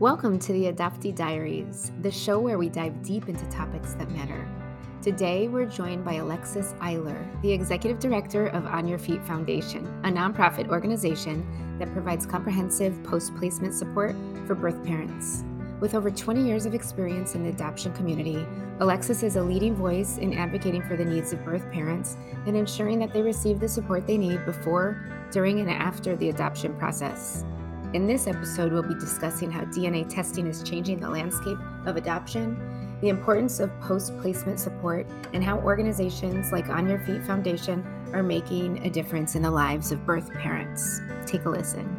Welcome to the Adoptee Diaries, the show where we dive deep into topics that matter. Today, we're joined by Alexis Eyler, the Executive Director of On Your Feet Foundation, a nonprofit organization that provides comprehensive post-placement support for birth parents. With over 20 years of experience in the adoption community, Alexis is a leading voice in advocating for the needs of birth parents and ensuring that they receive the support they need before, during, and after the adoption process. In this episode, we'll be discussing how DNA testing is changing the landscape of adoption, the importance of post-placement support, and how organizations like On Your Feet Foundation are making a difference in the lives of birth parents. Take a listen.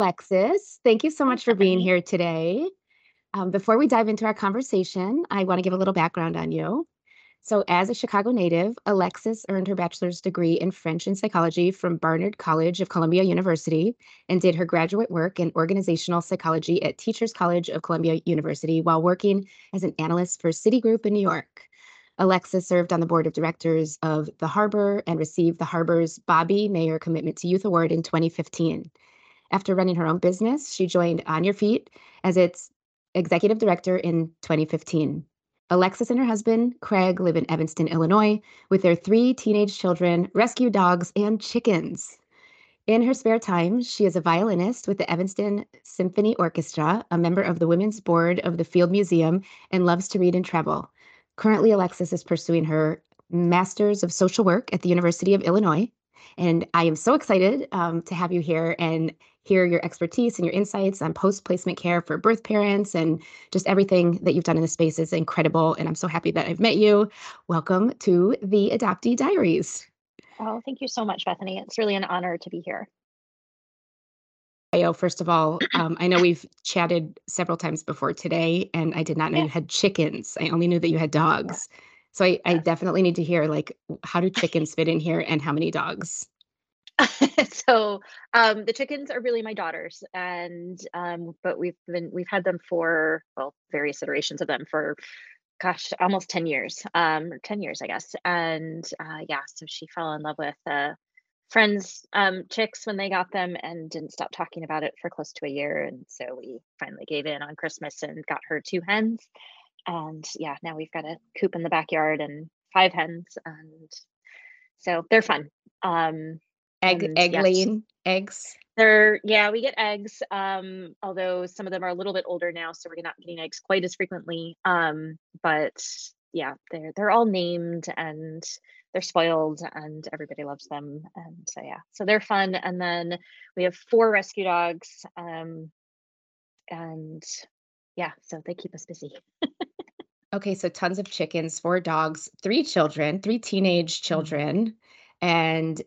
Alexis, thank you so much for being here today. Before we dive into our conversation, I want to give a little background on you. So as a Chicago native, Alexis earned her bachelor's degree in French and psychology from Barnard College of Columbia University and did her graduate work in organizational psychology at Teachers College of Columbia University while working as an analyst for Citigroup in New York. Alexis served on the board of directors of The Harbor and received The Harbor's Bobby Mayer Commitment to Youth Award in 2015. After running her own business, she joined On Your Feet as its executive director in 2015. Alexis and her husband, Craig, live in Evanston, Illinois, with their 3 teenage children, rescue dogs, and chickens. In her spare time, she is a violinist with the Evanston Symphony Orchestra, a member of the Women's Board of the Field Museum, and loves to read and travel. Currently, Alexis is pursuing her Master's of Social Work at the University of Illinois. And I am so excited to have you here and hear your expertise and your insights on post-placement care for birth parents, and just everything that you've done in this space is incredible. And I'm so happy that I've met you. Welcome to the Adoptee Diaries. Oh, thank you so much, Bethany. It's really an honor to be here. First of all, I know we've chatted several times before today, and I did not know you had chickens. I only knew that you had dogs. Yeah. So I definitely need to hear, like, how do chickens fit in here, and how many dogs? So the chickens are really my daughters, and but we've had them for various iterations of them for almost 10 years, 10 years I guess. And so she fell in love with friends' chicks when they got them, and didn't stop talking about it for close to a year. And so we finally gave in on Christmas and got her 2 hens. And yeah, now we've got a coop in the backyard and 5 hens, and so they're fun. Laying eggs. We get eggs. Although some of them are a little bit older now, so we're not getting eggs quite as frequently. But yeah, they're all named, and they're spoiled, and everybody loves them. And so yeah, so they're fun. And then we have 4 rescue dogs. And yeah, so they keep us busy. Okay, so tons of chickens, 4 dogs, 3 children, 3 teenage children. And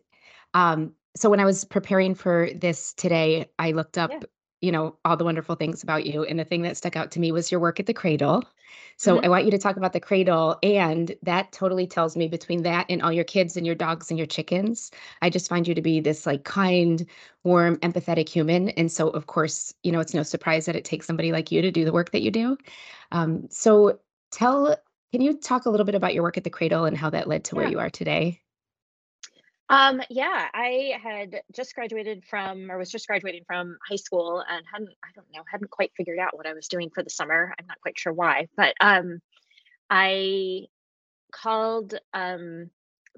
so when I was preparing for this today, I looked up, you know, all the wonderful things about you. And the thing that stuck out to me was your work at The Cradle. So I want you to talk about The Cradle. And that totally tells me, between that and all your kids and your dogs and your chickens, I just find you to be this, like, kind, warm, empathetic human. And so, of course, you know, it's no surprise that it takes somebody like you to do the work that you do. Can you talk a little bit about your work at The Cradle and how that led to where you are today? I had just graduated from, or was just graduating from high school, and hadn't quite figured out what I was doing for the summer. I'm not quite sure why, but I called the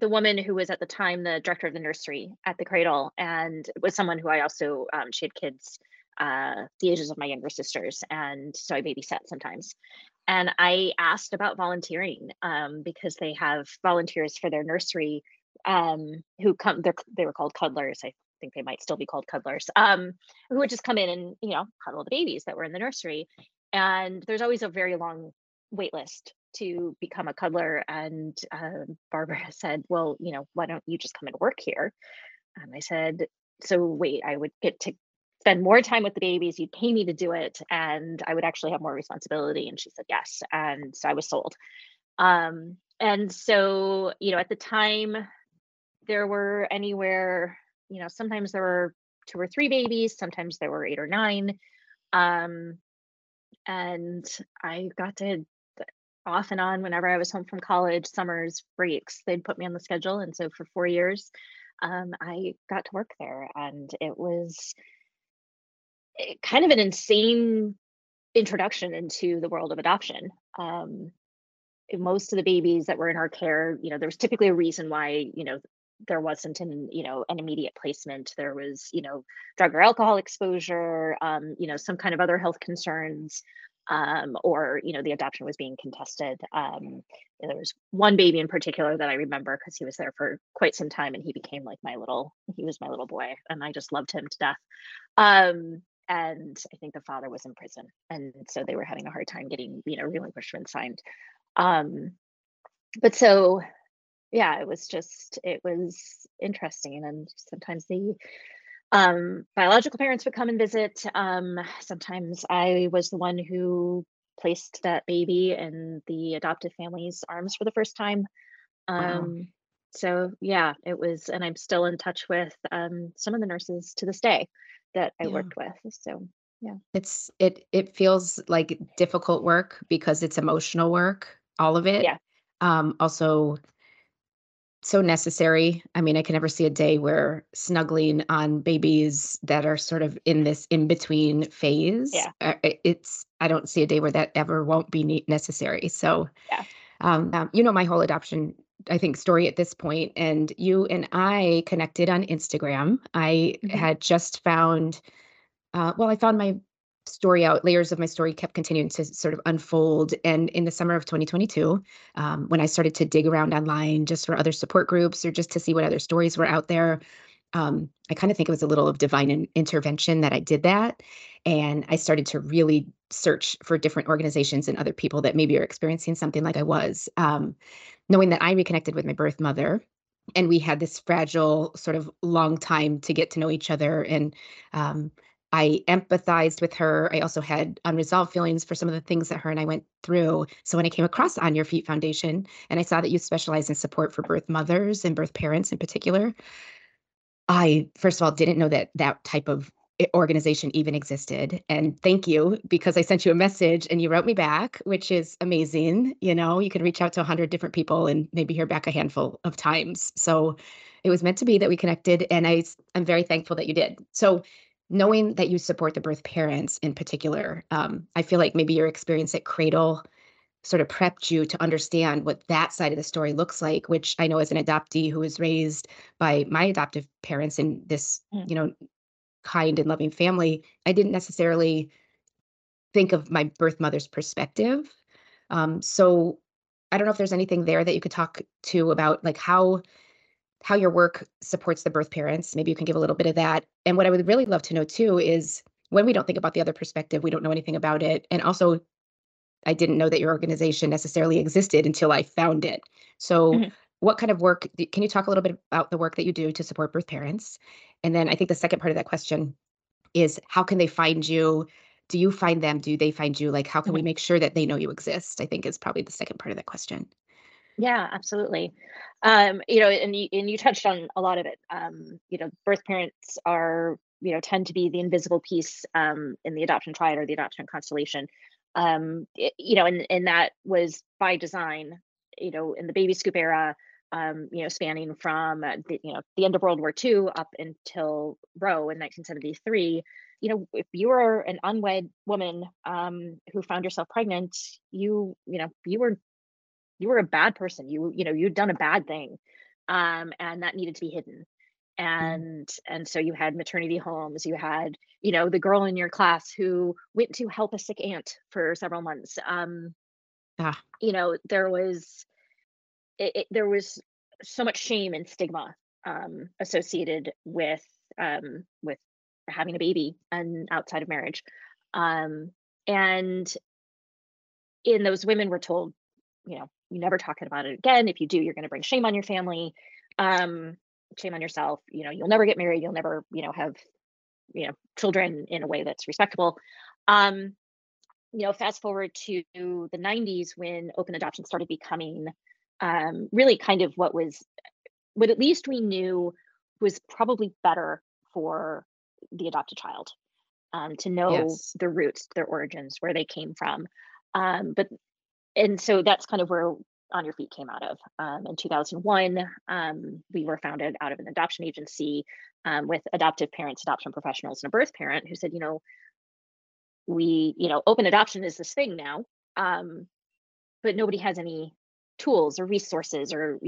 woman who was at the time the director of the nursery at The Cradle, and was someone who I also, she had kids the ages of my younger sisters, and so I babysat sometimes. And I asked about volunteering because they have volunteers for their nursery who come, they were called cuddlers. I think they might still be called cuddlers, who would just come in and, you know, cuddle the babies that were in the nursery. And there's always a very long wait list to become a cuddler. And Barbara said, well, you know, why don't you just come and work here? And I said, so wait, I would get to spend more time with the babies, you'd pay me to do it, and I would actually have more responsibility. And she said yes, and so I was sold. And so, you know, at the time there were anywhere, you know, sometimes there were 2 or 3 babies, sometimes there were 8 or 9. And I got to, off and on, whenever I was home from college, summers, breaks, they'd put me on the schedule. And so for 4 years, I got to work there. And it was kind of an insane introduction into the world of adoption. Most of the babies that were in our care, there was typically a reason why, there wasn't an immediate placement. There was, drug or alcohol exposure, some kind of other health concerns, or, the adoption was being contested. There was one baby in particular that I remember because he was there for quite some time, and he became like he was my little boy, and I just loved him to death. And I think the father was in prison. And so they were having a hard time getting, relinquishment signed. But so, yeah, it was interesting. And sometimes the biological parents would come and visit. Sometimes I was the one who placed that baby in the adoptive family's arms for the first time. Wow. So yeah, it was, and I'm still in touch with some of the nurses to this day that I worked with. So yeah, it feels like difficult work because it's emotional work, all of it. Yeah. Also so necessary. I mean, I can never see a day where snuggling on babies that are sort of in this in-between phase, I don't see a day where that ever won't be necessary. So, my whole adoption, I think, story at this point, and you and I connected on Instagram. I had just found, I found my story out, layers of my story kept continuing to sort of unfold. And in the summer of 2022, when I started to dig around online just for other support groups or just to see what other stories were out there, I kind of think it was a little of divine intervention that I did that. And I started to really search for different organizations and other people that maybe are experiencing something like I was, knowing that I reconnected with my birth mother. And we had this fragile sort of long time to get to know each other. And I empathized with her. I also had unresolved feelings for some of the things that her and I went through. So when I came across On Your Feet Foundation, and I saw that you specialize in support for birth mothers and birth parents in particular, I, first of all, didn't know that that type of organization even existed. And thank you, because I sent you a message and you wrote me back, which is amazing. You can reach out to 100 different people and maybe hear back a handful of times. So it was meant to be that we connected, and I'm very thankful that you did. So knowing that you support the birth parents in particular, I feel like maybe your experience at Cradle sort of prepped you to understand what that side of the story looks like, which I know as an adoptee who was raised by my adoptive parents in this, kind and loving family, I didn't necessarily think of my birth mother's perspective. So I don't know if there's anything there that you could talk to about like how your work supports the birth parents. Maybe you can give a little bit of that. And what I would really love to know too is when we don't think about the other perspective, we don't know anything about it. And also, I didn't know that your organization necessarily existed until I found it. So what kind of work, can you talk a little bit about the work that you do to support birth parents? And then I think the second part of that question is how can they find you? Do you find them? Do they find you? Like, how can we make sure that they know you exist? I think is probably the second part of that question. Yeah, absolutely. And you touched on a lot of it. Birth parents are, tend to be the invisible piece in the adoption triad or the adoption constellation. And that was by design, in the baby scoop era, spanning from, the end of World War II up until Roe in 1973, if you were an unwed woman who found yourself pregnant, you were a bad person. You'd done a bad thing, and that needed to be hidden. And so you had maternity homes, you had, the girl in your class who went to help a sick aunt for several months. There was so much shame and stigma associated with having a baby and outside of marriage. And those women were told, you never talk about it again. If you do, you're going to bring shame on your family. Shame on yourself, you'll never get married, you'll never, have, children in a way that's respectable. Fast forward to the 90s when open adoption started becoming really kind of what at least we knew was probably better for the adopted child. to know the roots, their origins, where they came from. And so that's kind of where On Your Feet came out of. In 2001, we were founded out of an adoption agency with adoptive parents, adoption professionals, and a birth parent who said, open adoption is this thing now, but nobody has any tools or resources or,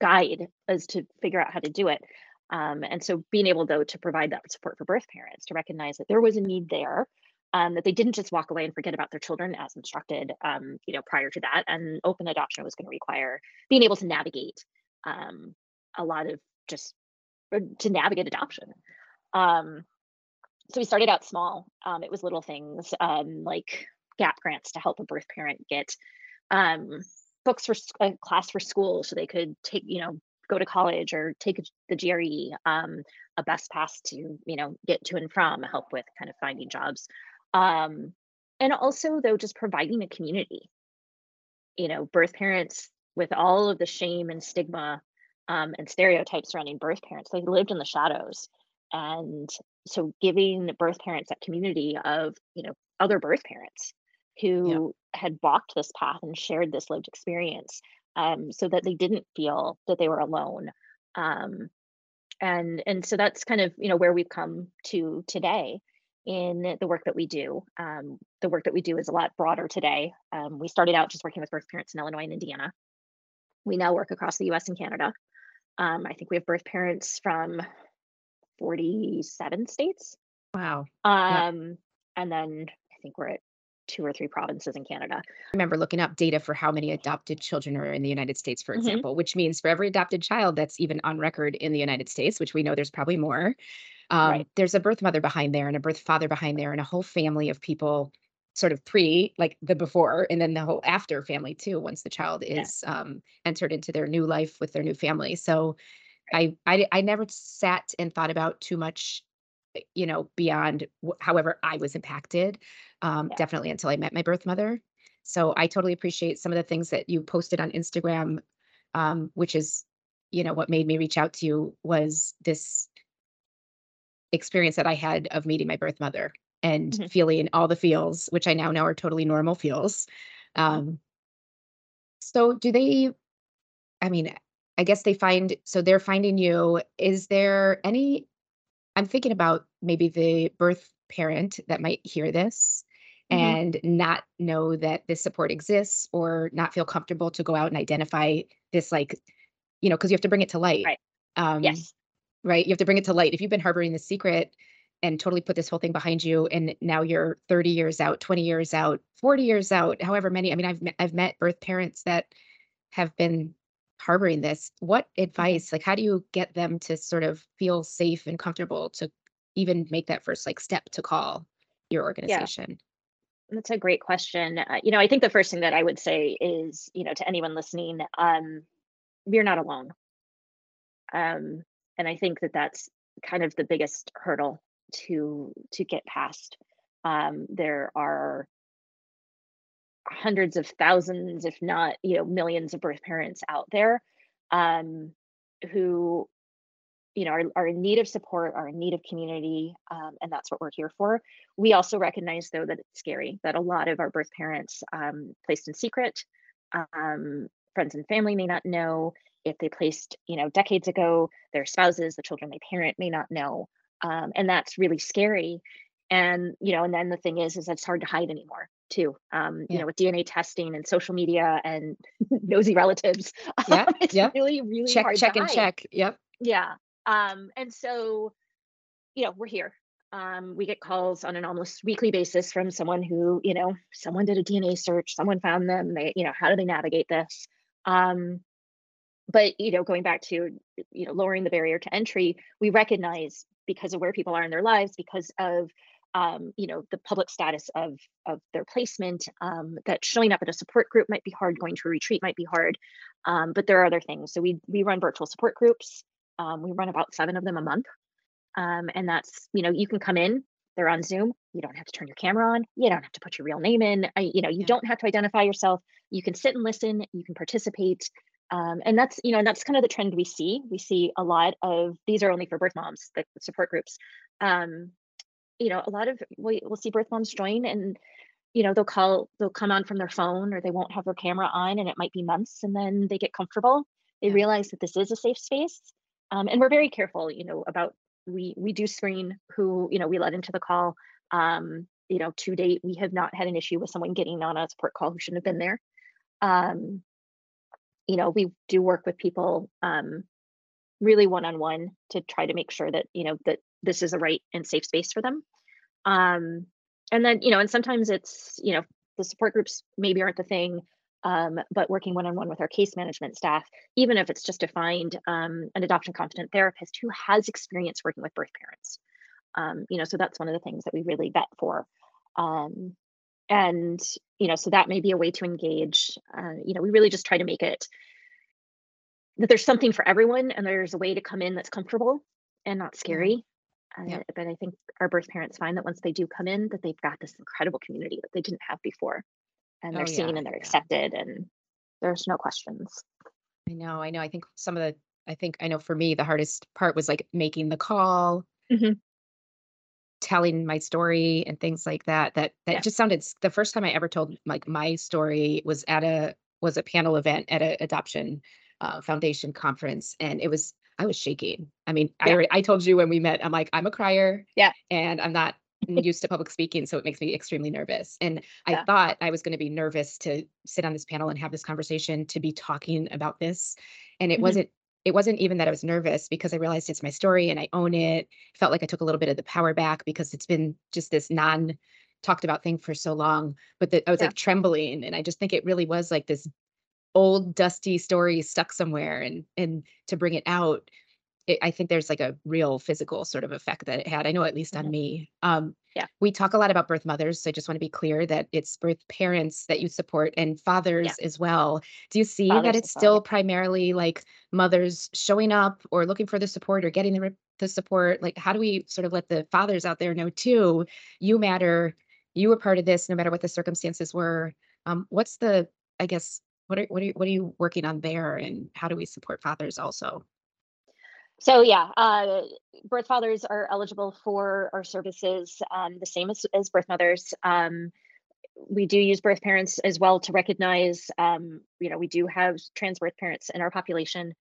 guide as to figure out how to do it. And so being able, though, to provide that support for birth parents, to recognize that there was a need there, that they didn't just walk away and forget about their children as instructed, prior to that. And open adoption was going to require being able to navigate navigate adoption. So we started out small. It was little things like gap grants to help a birth parent get books for a class for school so they could take, go to college or take the GRE, a bus pass to, get to and from, help with kind of finding jobs. And also, though, just providing a community. Birth parents, with all of the shame and stigma and stereotypes surrounding birth parents, they lived in the shadows. And so giving birth parents that community of, other birth parents who had walked this path and shared this lived experience, so that they didn't feel that they were alone. And so that's kind of, where we've come to today in the work that we do. The work that we do is a lot broader today. We started out just working with birth parents in Illinois and Indiana. We now work across the US and Canada. I think we have birth parents from 47 states. Wow. And then I think we're at 2 or 3 provinces in Canada. I remember looking up data for how many adopted children are in the United States, for example, which means for every adopted child that's even on record in the United States, which we know there's probably more, there's a birth mother behind there and a birth father behind there and a whole family of people, sort of the before and then the whole after family too, once the child is entered into their new life with their new family. So I never sat and thought about too much, beyond however I was impacted, definitely until I met my birth mother. So I totally appreciate some of the things that you posted on Instagram, which is, what made me reach out to you was this experience that I had of meeting my birth mother and feeling all the feels, which I now know are totally normal feels. So they're finding you. Is there any, I'm thinking about maybe the birth parent that might hear this and not know that this support exists or not feel comfortable to go out and identify this, because you have to bring it to light. Right. Right. You have to bring it to light. If you've been harboring the secret and totally put this whole thing behind you, and now you're 30 years out, 20 years out, 40 years out, however many, I've met birth parents that have been harboring this. What advice, how do you get them to sort of feel safe and comfortable to even make that first step to call your organization? That's a great question. I think the first thing that I would say is, to anyone listening, you're not alone. And I think that that's kind of the biggest hurdle to get past. There are hundreds of thousands, if not, millions of birth parents out there who, are in need of support, are in need of community, and that's what we're here for. We also recognize, though, that it's scary, that a lot of our birth parents placed in secret, friends and family may not know. If they placed, decades ago, their spouses, the children they parent may not know. And that's really scary. And, and then the thing is it's hard to hide anymore too, with DNA testing and social media and nosy relatives. It's really, really hard to hide. Check. Yep. Yeah. And so, we're here. We get calls on an almost weekly basis from someone who, someone did a DNA search, someone found them, they, how do they navigate this? But, going back to, lowering the barrier to entry, we recognize because of where people are in their lives, because of, the public status of their placement, that showing up at a support group might be hard, going to a retreat might be hard, but there are other things. So we run virtual support groups. We run about 7 of them a month. And that's, you can come in, they're on Zoom. You don't have to turn your camera on. You don't have to put your real name in. You don't have to identify yourself. You can sit and listen, you can participate. And that's, that's kind of the trend we see. We see a lot of, these are only for birth moms, the support groups. you know, a lot of, we'll see birth moms join and, you know, they'll come on from their phone, or they won't have their camera on, and it might be months, and then they get comfortable. They realize that this is a safe space. And we're very careful, you know, about, we do screen who, you know, we let into the call. You know, to date, we have not had an issue with someone getting on a support call who shouldn't have been there. You know, we do work with people really one-on-one to try to make sure that, you know, that this is a right and safe space for them. And then, you know, and sometimes it's, you know, the support groups maybe aren't the thing, but working one-on-one with our case management staff, even if it's just to find an adoption competent therapist who has experience working with birth parents. You know, so that's one of the things that we really vet for. And, you know, so that may be a way to engage. You know, we really just try to make it that there's something for everyone, and there's a way to come in that's comfortable and not scary. But I think our birth parents find that once they do come in, that they've got this incredible community that they didn't have before, and they're seen and they're accepted, and there's no questions. I know. I know for me, the hardest part was like making the call, telling my story and things like that, that just sounded, the first time I ever told like my story was at a panel event at an adoption foundation conference. And I was shaking. I mean, I told you when we met, I'm like, I'm a crier and I'm not used to public speaking. So it makes me extremely nervous. And I thought I was going to be nervous to sit on this panel and have this conversation, to be talking about this. And it wasn't even that I was nervous, because I realized it's my story and I own it. I felt like I took a little bit of the power back, because it's been just this non-talked about thing for so long, but that I was like trembling. And I just think it really was like this old dusty story stuck somewhere, and to bring it out, I think there's like a real physical sort of effect that it had. I know, at least on me. We talk a lot about birth mothers, so I just want to be clear that it's birth parents that you support, and fathers as well. Do you see fathers that it's still primarily like mothers showing up or looking for the support or getting the support? Like, how do we sort of let the fathers out there know too, you matter, you were part of this, no matter what the circumstances were? What's the, I guess, what are you working on there, and how do we support fathers also? So birth fathers are eligible for our services, the same as birth mothers. We do use birth parents as well to recognize, you know, we do have trans birth parents in our population,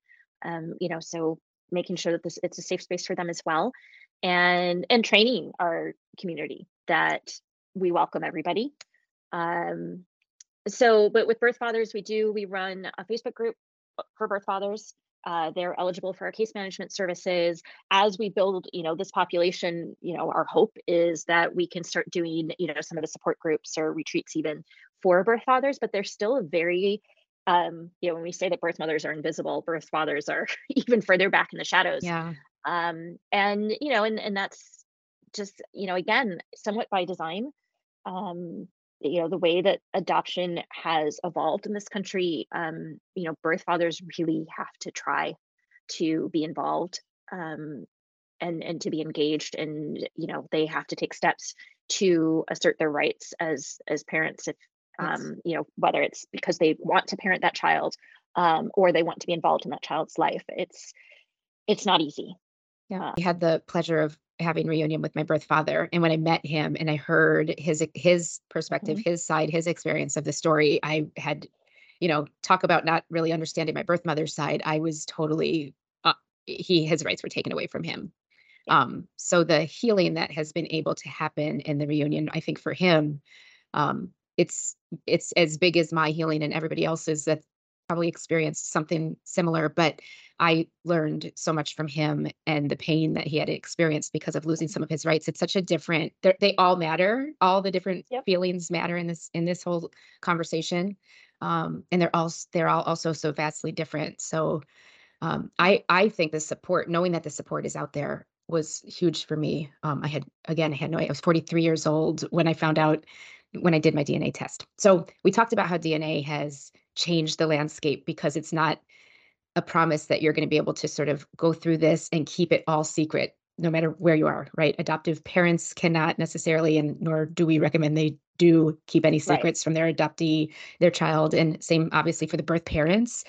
you know, so making sure that it's a safe space for them as well, and training our community that we welcome everybody. But with birth fathers, we run a Facebook group for birth fathers. They're eligible for our case management services. As we build, you know, this population, you know, our hope is that we can start doing, you know, some of the support groups or retreats even for birth fathers, but they're still a very, you know, when we say that birth mothers are invisible, birth fathers are even further back in the shadows. And, you know, and that's just, you know, again, somewhat by design. You know, the way that adoption has evolved in this country, you know, birth fathers really have to try to be involved, and to be engaged, and, you know, they have to take steps to assert their rights as parents, if, you know, whether it's because they want to parent that child, or they want to be involved in that child's life. It's not easy. Yeah. I had the pleasure of having reunion with my birth father, and when I met him and I heard his perspective, his side, his experience of the story, I had, you know, talk about not really understanding my birth mother's side. I was totally, his rights were taken away from him. So the healing that has been able to happen in the reunion, I think for him, it's as big as my healing and everybody else's that probably experienced something similar, but I learned so much from him and the pain that he had experienced because of losing some of his rights. It's such a different, they all matter. All the different feelings matter in this whole conversation. And they're all also so vastly different. So I think the support, knowing that the support is out there, was huge for me. I was 43 years old when I found out, when I did my DNA test. So we talked about how DNA has changed the landscape, because it's not a promise that you're going to be able to sort of go through this and keep it all secret, no matter where you are, right? Adoptive parents cannot necessarily, and nor do we recommend they do, keep any secrets from their adoptee, their child, and same obviously for the birth parents.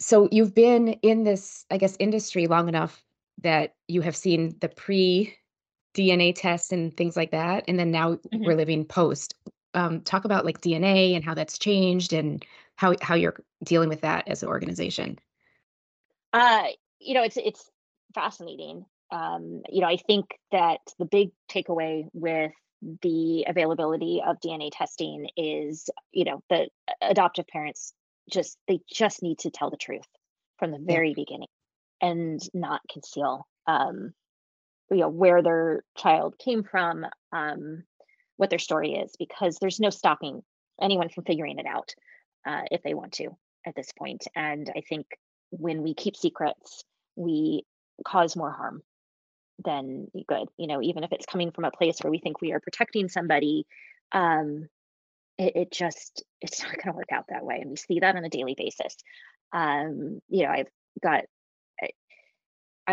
So you've been in this, I guess, industry long enough that you have seen the pre DNA tests and things like that. And then now we're living post. Talk about like DNA and how that's changed and how you're dealing with that as an organization. It's fascinating. I think that the big takeaway with the availability of DNA testing is, the adoptive parents just need to tell the truth from the very beginning and not conceal, where their child came from, what their story is, because there's no stopping anyone from figuring it out if they want to at this point. And I think when we keep secrets, we cause more harm than good. Even if it's coming from a place where we think we are protecting somebody, it's not going to work out that way. And we see that on a daily basis. I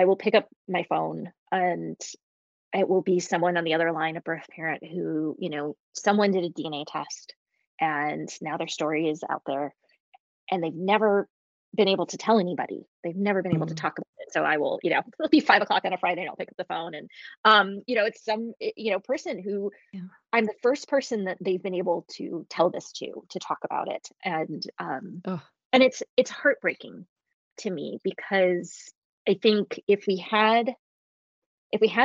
will pick up my phone and it will be someone on the other line, a birth parent who, someone did a DNA test and now their story is out there and they've never been able to tell anybody. They've never been able to talk about it. So I will, it'll be 5:00 on a Friday and I'll pick up the phone and, it's some, person who I'm the first person that they've been able to tell this to talk about it. And, and it's heartbreaking to me, because I think if we had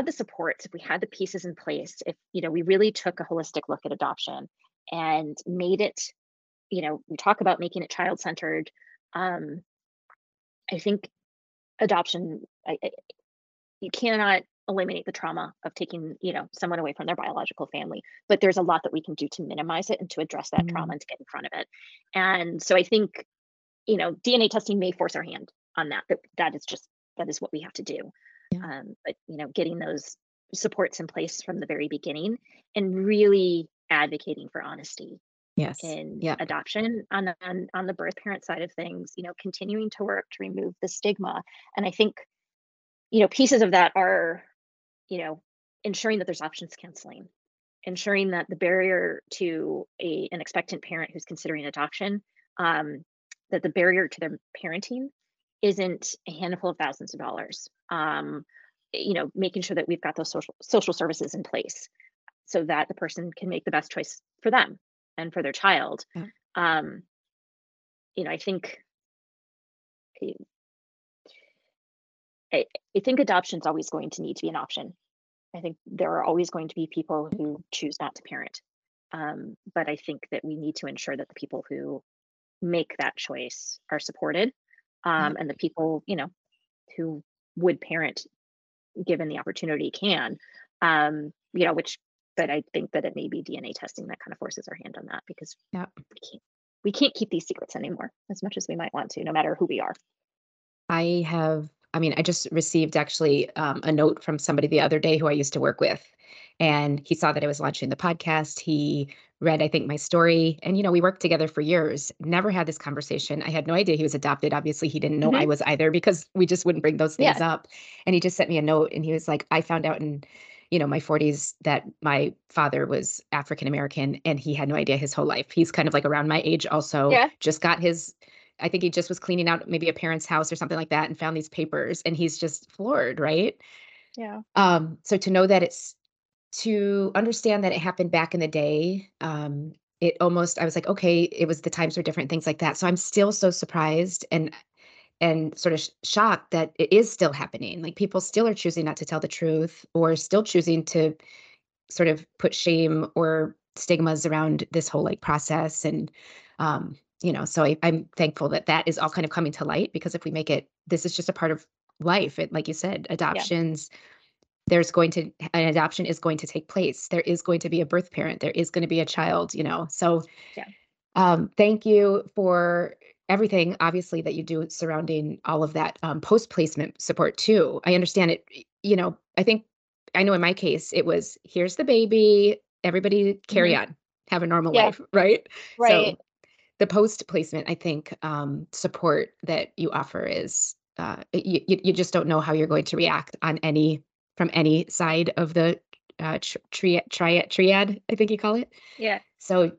the supports, if we had the pieces in place, if, we really took a holistic look at adoption and made it, we talk about making it child-centered. I think adoption, you cannot eliminate the trauma of taking, someone away from their biological family, but there's a lot that we can do to minimize it and to address that trauma and to get in front of it. And so I think, DNA testing may force our hand on that, but that is what we have to do. But getting those supports in place from the very beginning and really advocating for honesty in adoption on the birth parent side of things, continuing to work to remove the stigma. And I think, pieces of that are, ensuring that there's options counseling, ensuring that the barrier to an expectant parent who's considering adoption, that the barrier to their parenting isn't a handful of thousands of dollars. Making sure that we've got those social services in place so that the person can make the best choice for them and for their child. I think I think adoption's always going to need to be an option. I think there are always going to be people who choose not to parent. But I think that we need to ensure that the people who make that choice are supported, and the people, who would parent given the opportunity can, but I think that it may be DNA testing that kind of forces our hand on that, because we can't keep these secrets anymore as much as we might want to, no matter who we are. I just received actually a note from somebody the other day who I used to work with, and he saw that I was launching the podcast. He read, I think, my story, and, we worked together for years, never had this conversation. I had no idea he was adopted. Obviously, he didn't know I was either, because we just wouldn't bring those things up. And he just sent me a note and he was like, I found out in my 40s that my father was African-American, and he had no idea his whole life. He's kind of like around my age also, just got his, I think he just was cleaning out maybe a parent's house or something like that and found these papers, and he's just floored, right? Yeah. So to know that to understand that it happened back in the day, it almost, I was like, okay, it was the times were different, things like that. So I'm still so surprised and sort of shocked that it is still happening. Like, people still are choosing not to tell the truth, or still choosing to sort of put shame or stigmas around this whole process. And, so I'm thankful that is all kind of coming to light, because if we make it, this is just a part of life. It, like you said, adoptions, an adoption is going to take place. There is going to be a birth parent. There is going to be a child, so thank you for everything, obviously, that you do surrounding all of that post-placement support too. I understand it, I know in my case, it was, here's the baby, everybody carry on, have a normal life, right? Right. So the post-placement, I think, support that you offer is, you just don't know how you're going to react from any side of the triad, I think you call it. Yeah. So,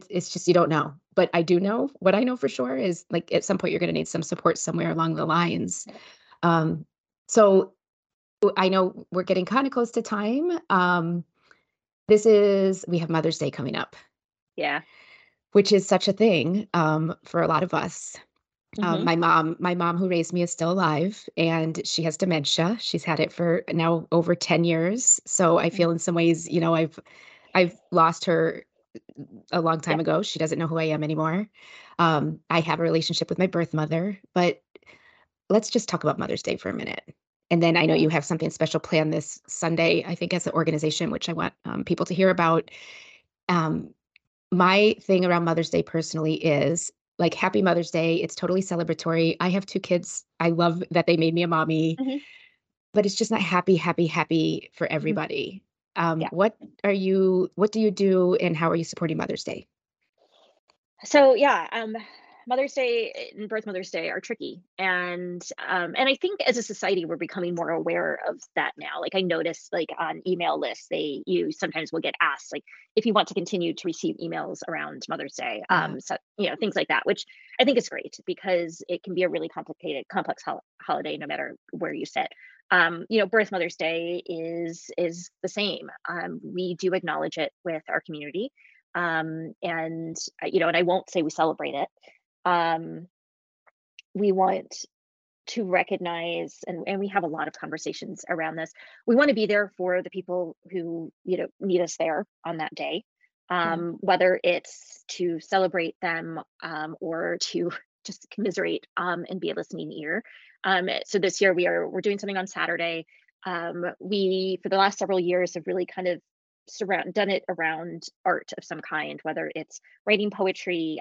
it's just, you don't know, but I do know what I know for sure is, like, at some point you're going to need some support somewhere along the lines. So I know we're getting kind of close to time. We have Mother's Day coming up. Yeah. Which is such a thing for a lot of us. Mm-hmm. My mom who raised me is still alive, and she has dementia. She's had it for now over 10 years. So I feel in some ways, you know, I've lost her a long time ago. She doesn't know who I am anymore. I have a relationship with my birth mother, but let's just talk about Mother's Day for a minute. And then I know you have something special planned this Sunday, I think, as an organization, which I want people to hear about. My thing around Mother's Day personally is like, happy Mother's Day. It's totally celebratory. I have two kids. I love that they made me a mommy, mm-hmm. but it's just not happy, happy, happy for everybody. What do you do, and how are you supporting Mother's Day? So Mother's Day and Birth Mother's Day are tricky. And I think as a society, we're becoming more aware of that now. Like, I noticed, like, on email lists, you sometimes will get asked, like, if you want to continue to receive emails around Mother's Day, so, you know, things like that, which I think is great, because it can be a really complex holiday, no matter where you sit. You know, Birth Mother's Day is the same. We do acknowledge it with our community. And I won't say we celebrate it. We want to recognize, and we have a lot of conversations around this. We want to be there for the people who, you know, need us there on that day, whether it's to celebrate them or to just commiserate and be a listening ear. So this year we're doing something on Saturday. We, for the last several years, have really kind of done it around art of some kind, whether it's writing poetry,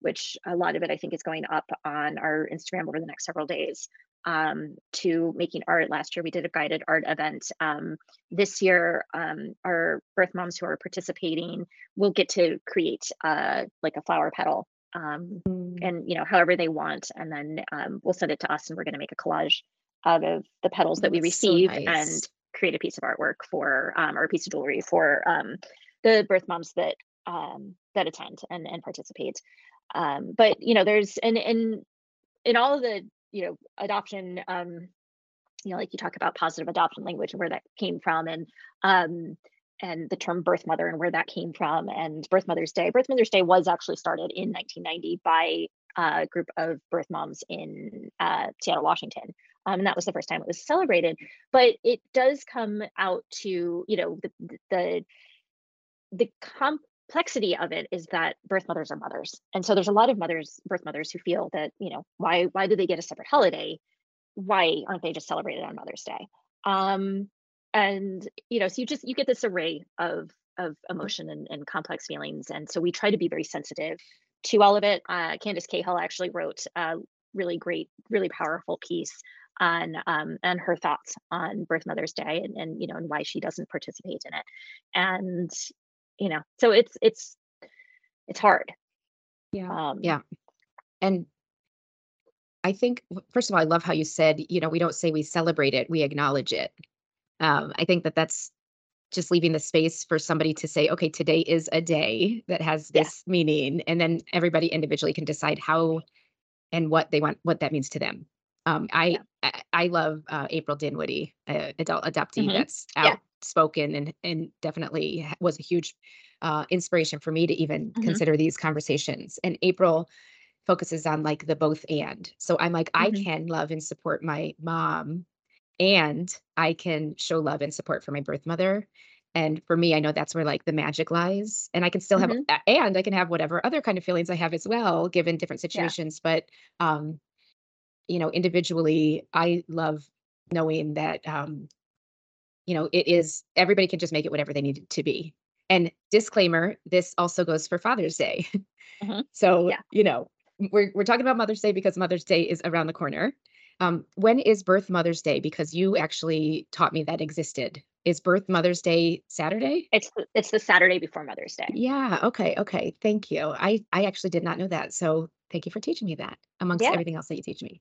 which a lot of it I think is going up on our Instagram over the next several days, to making art. Last year we did a guided art event. This year, our birth moms who are participating will get to create like a flower petal, and, you know, however they want. And then we'll send it to us, and we're going to make a collage out of the petals that we receive, so nice. And create a piece of artwork for, or a piece of jewelry for the birth moms that attend and participate. But, you know, there's, and in all of the, you know, adoption, you know, like, you talk about positive adoption language and where that came from, and the term birth mother and where that came from, and Birth Mother's Day was actually started in 1990 by a group of birth moms in Seattle, Washington. And that was the first time it was celebrated, but it does come out to, you know, the complexity of it is that birth mothers are mothers. And so there's a lot of birth mothers who feel that, you know, why do they get a separate holiday? Why aren't they just celebrated on Mother's Day? And, you know, so you get this array of emotion and complex feelings. And so we try to be very sensitive to all of it. Candace Cahill actually wrote a really great, really powerful piece on and her thoughts on Birth Mother's Day and you know, and why she doesn't participate in it. And, you know, so it's hard. Yeah. And I think, first of all, I love how you said, you know, we don't say we celebrate it, we acknowledge it. I think that's just leaving the space for somebody to say, okay, today is a day that has this meaning, and then everybody individually can decide how and what they want, what that means to them. I love April Dinwiddie, adult adoptee, mm-hmm. that's outspoken and definitely was a huge inspiration for me to even mm-hmm. consider these conversations. And April focuses on like the both and. So I'm like, mm-hmm. I can love and support my mom, and I can show love and support for my birth mother. And for me, I know that's where like the magic lies, and I can still have, mm-hmm. and I can have whatever other kind of feelings I have as well, given different situations. Yeah. But, you know, individually, I love knowing that, you know, it is, everybody can just make it whatever they need it to be. And disclaimer, this also goes for Father's Day. Mm-hmm. So, you know, we're talking about Mother's Day because Mother's Day is around the corner. When is Birth Mother's Day? Because you actually taught me that existed. Is Birth Mother's Day Saturday? It's the Saturday before Mother's Day. Yeah. Okay. Thank you. I actually did not know that. So thank you for teaching me that, amongst everything else that you teach me.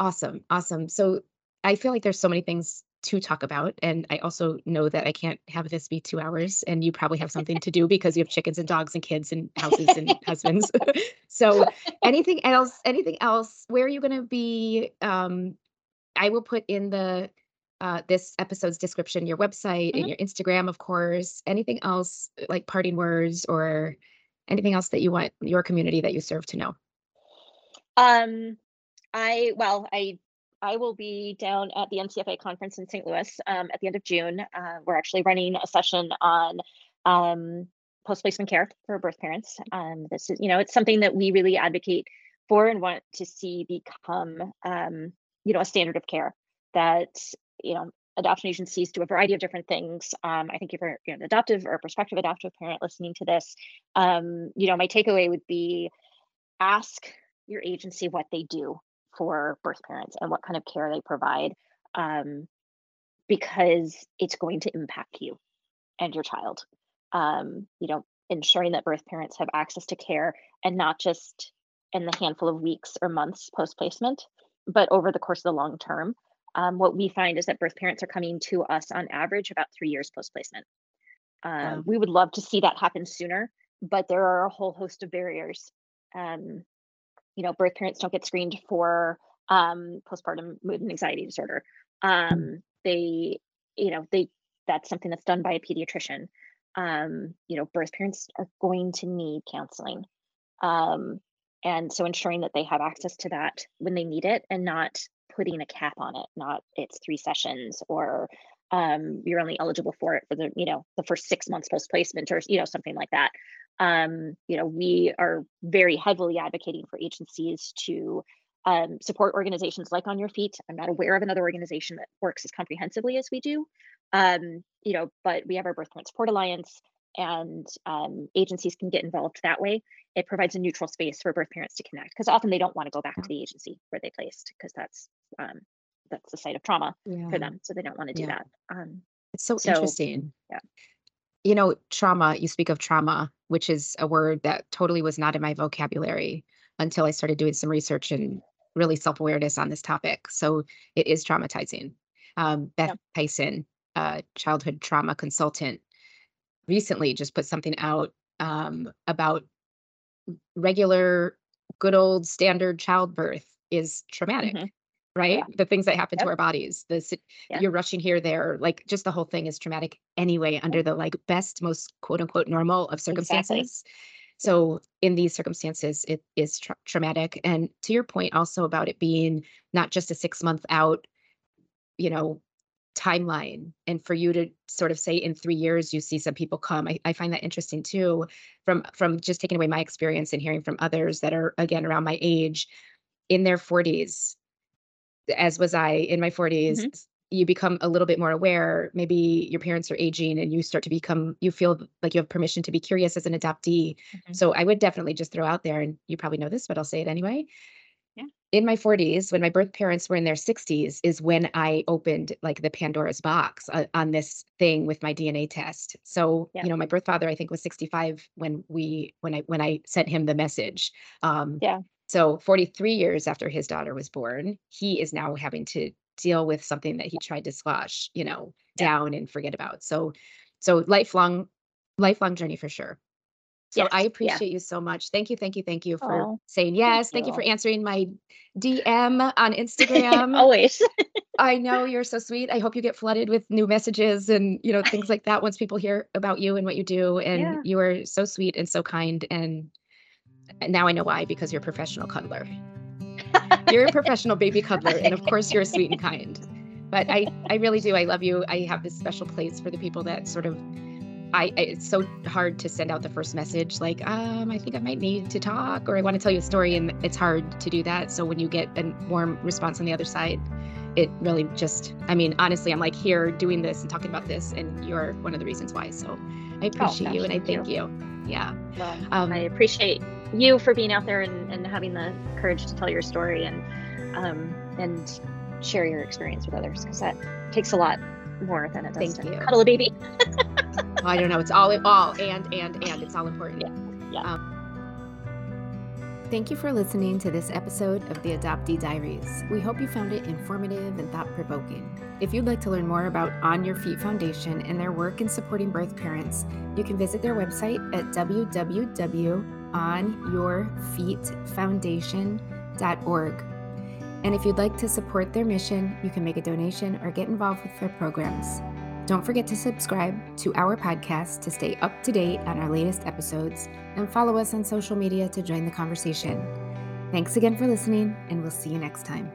Awesome. So I feel like there's so many things to talk about. And I also know that I can't have this be 2 hours, and you probably have something to do because you have chickens and dogs and kids and houses and husbands. So anything else, where are you going to be I will put in the this episode's description, your website and your Instagram, of course. Anything else, like parting words or anything else that you want your community that you serve to know? I will be down at the NCFA conference in St. Louis at the end of June. We're actually running a session on post-placement care for birth parents. This is, it's something that we really advocate for and want to see become, a standard of care that, adoption agencies do a variety of different things. I think if you're an adoptive or a prospective adoptive parent listening to this, my takeaway would be ask your agency what they do for birth parents and what kind of care they provide, because it's going to impact you and your child. Ensuring that birth parents have access to care, and not just in the handful of weeks or months post-placement, but over the course of the long term. What we find is that birth parents are coming to us on average about 3 years post-placement. Wow. We would love to see that happen sooner, but there are a whole host of barriers. Birth parents don't get screened for postpartum mood and anxiety disorder. That's something that's done by a pediatrician. Birth parents are going to need counseling. And so ensuring that they have access to that when they need it, and not putting a cap on it, not it's 3 sessions or you're only eligible for it for the first 6 months post-placement or, something like that. We are very heavily advocating for agencies to support organizations like On Your Feet. I'm not aware of another organization that works as comprehensively as we do, but we have our Birth Parent Support Alliance, and agencies can get involved that way. It provides a neutral space for birth parents to connect, because often they don't want to go back to the agency where they placed, because that's the site of trauma for them. So they don't want to do that. It's so interesting. Yeah. Trauma, you speak of trauma, which is a word that totally was not in my vocabulary until I started doing some research and really self-awareness on this topic. So it is traumatizing. Beth Tyson, a childhood trauma consultant, recently just put something out about regular, good old standard childbirth is traumatic, right? Yeah. The things that happen to our bodies, you're rushing here, there, like just the whole thing is traumatic anyway, under the best, most quote unquote normal of circumstances. Exactly. So in these circumstances, it is traumatic. And to your point also about it being not just a 6 month out, timeline, and for you to sort of say in 3 years, you see some people come. I find that interesting too, from just taking away my experience and hearing from others that are, again, around my age in their 40s, as was I in my 40s, you become a little bit more aware. Maybe your parents are aging and you start to you feel like you have permission to be curious as an adoptee. So I would definitely just throw out there, and you probably know this, but I'll say it anyway. Yeah. In my 40s, when my birth parents were in their 60s, is when I opened the Pandora's box on this thing with my DNA test. So, my birth father, I think, was 65 when I sent him the message. So 43 years after his daughter was born, he is now having to deal with something that he tried to squash, down and forget about. So lifelong journey for sure. So I appreciate you so much. Thank you for saying yes. Thank you for answering my DM on Instagram. Always. I know, you're so sweet. I hope you get flooded with new messages and, things like that once people hear about you and what you do. And you are so sweet and so kind. And now I know why, because you're a professional cuddler. You're a professional baby cuddler. And of course you're sweet and kind. But I really do. I love you. I have this special place for the people that sort of, it's so hard to send out the first message, I think I might need to talk, or I want to tell you a story, and it's hard to do that. So when you get a warm response on the other side, it really just, honestly, I'm here doing this and talking about this, and you're one of the reasons why. So I appreciate you, and I thank you. Yeah. Well, I appreciate you for being out there and having the courage to tell your story and share your experience with others, because that takes a lot more than it does to cuddle a baby. I don't know. It's all, and it's all important. Yeah. Thank you for listening to this episode of the Adoptee Diaries. We hope you found it informative and thought-provoking. If you'd like to learn more about On Your Feet Foundation and their work in supporting birth parents, you can visit their website at www.onyourfeetfoundation.org. And if you'd like to support their mission, you can make a donation or get involved with their programs. Don't forget to subscribe to our podcast to stay up to date on our latest episodes, and follow us on social media to join the conversation. Thanks again for listening, and we'll see you next time.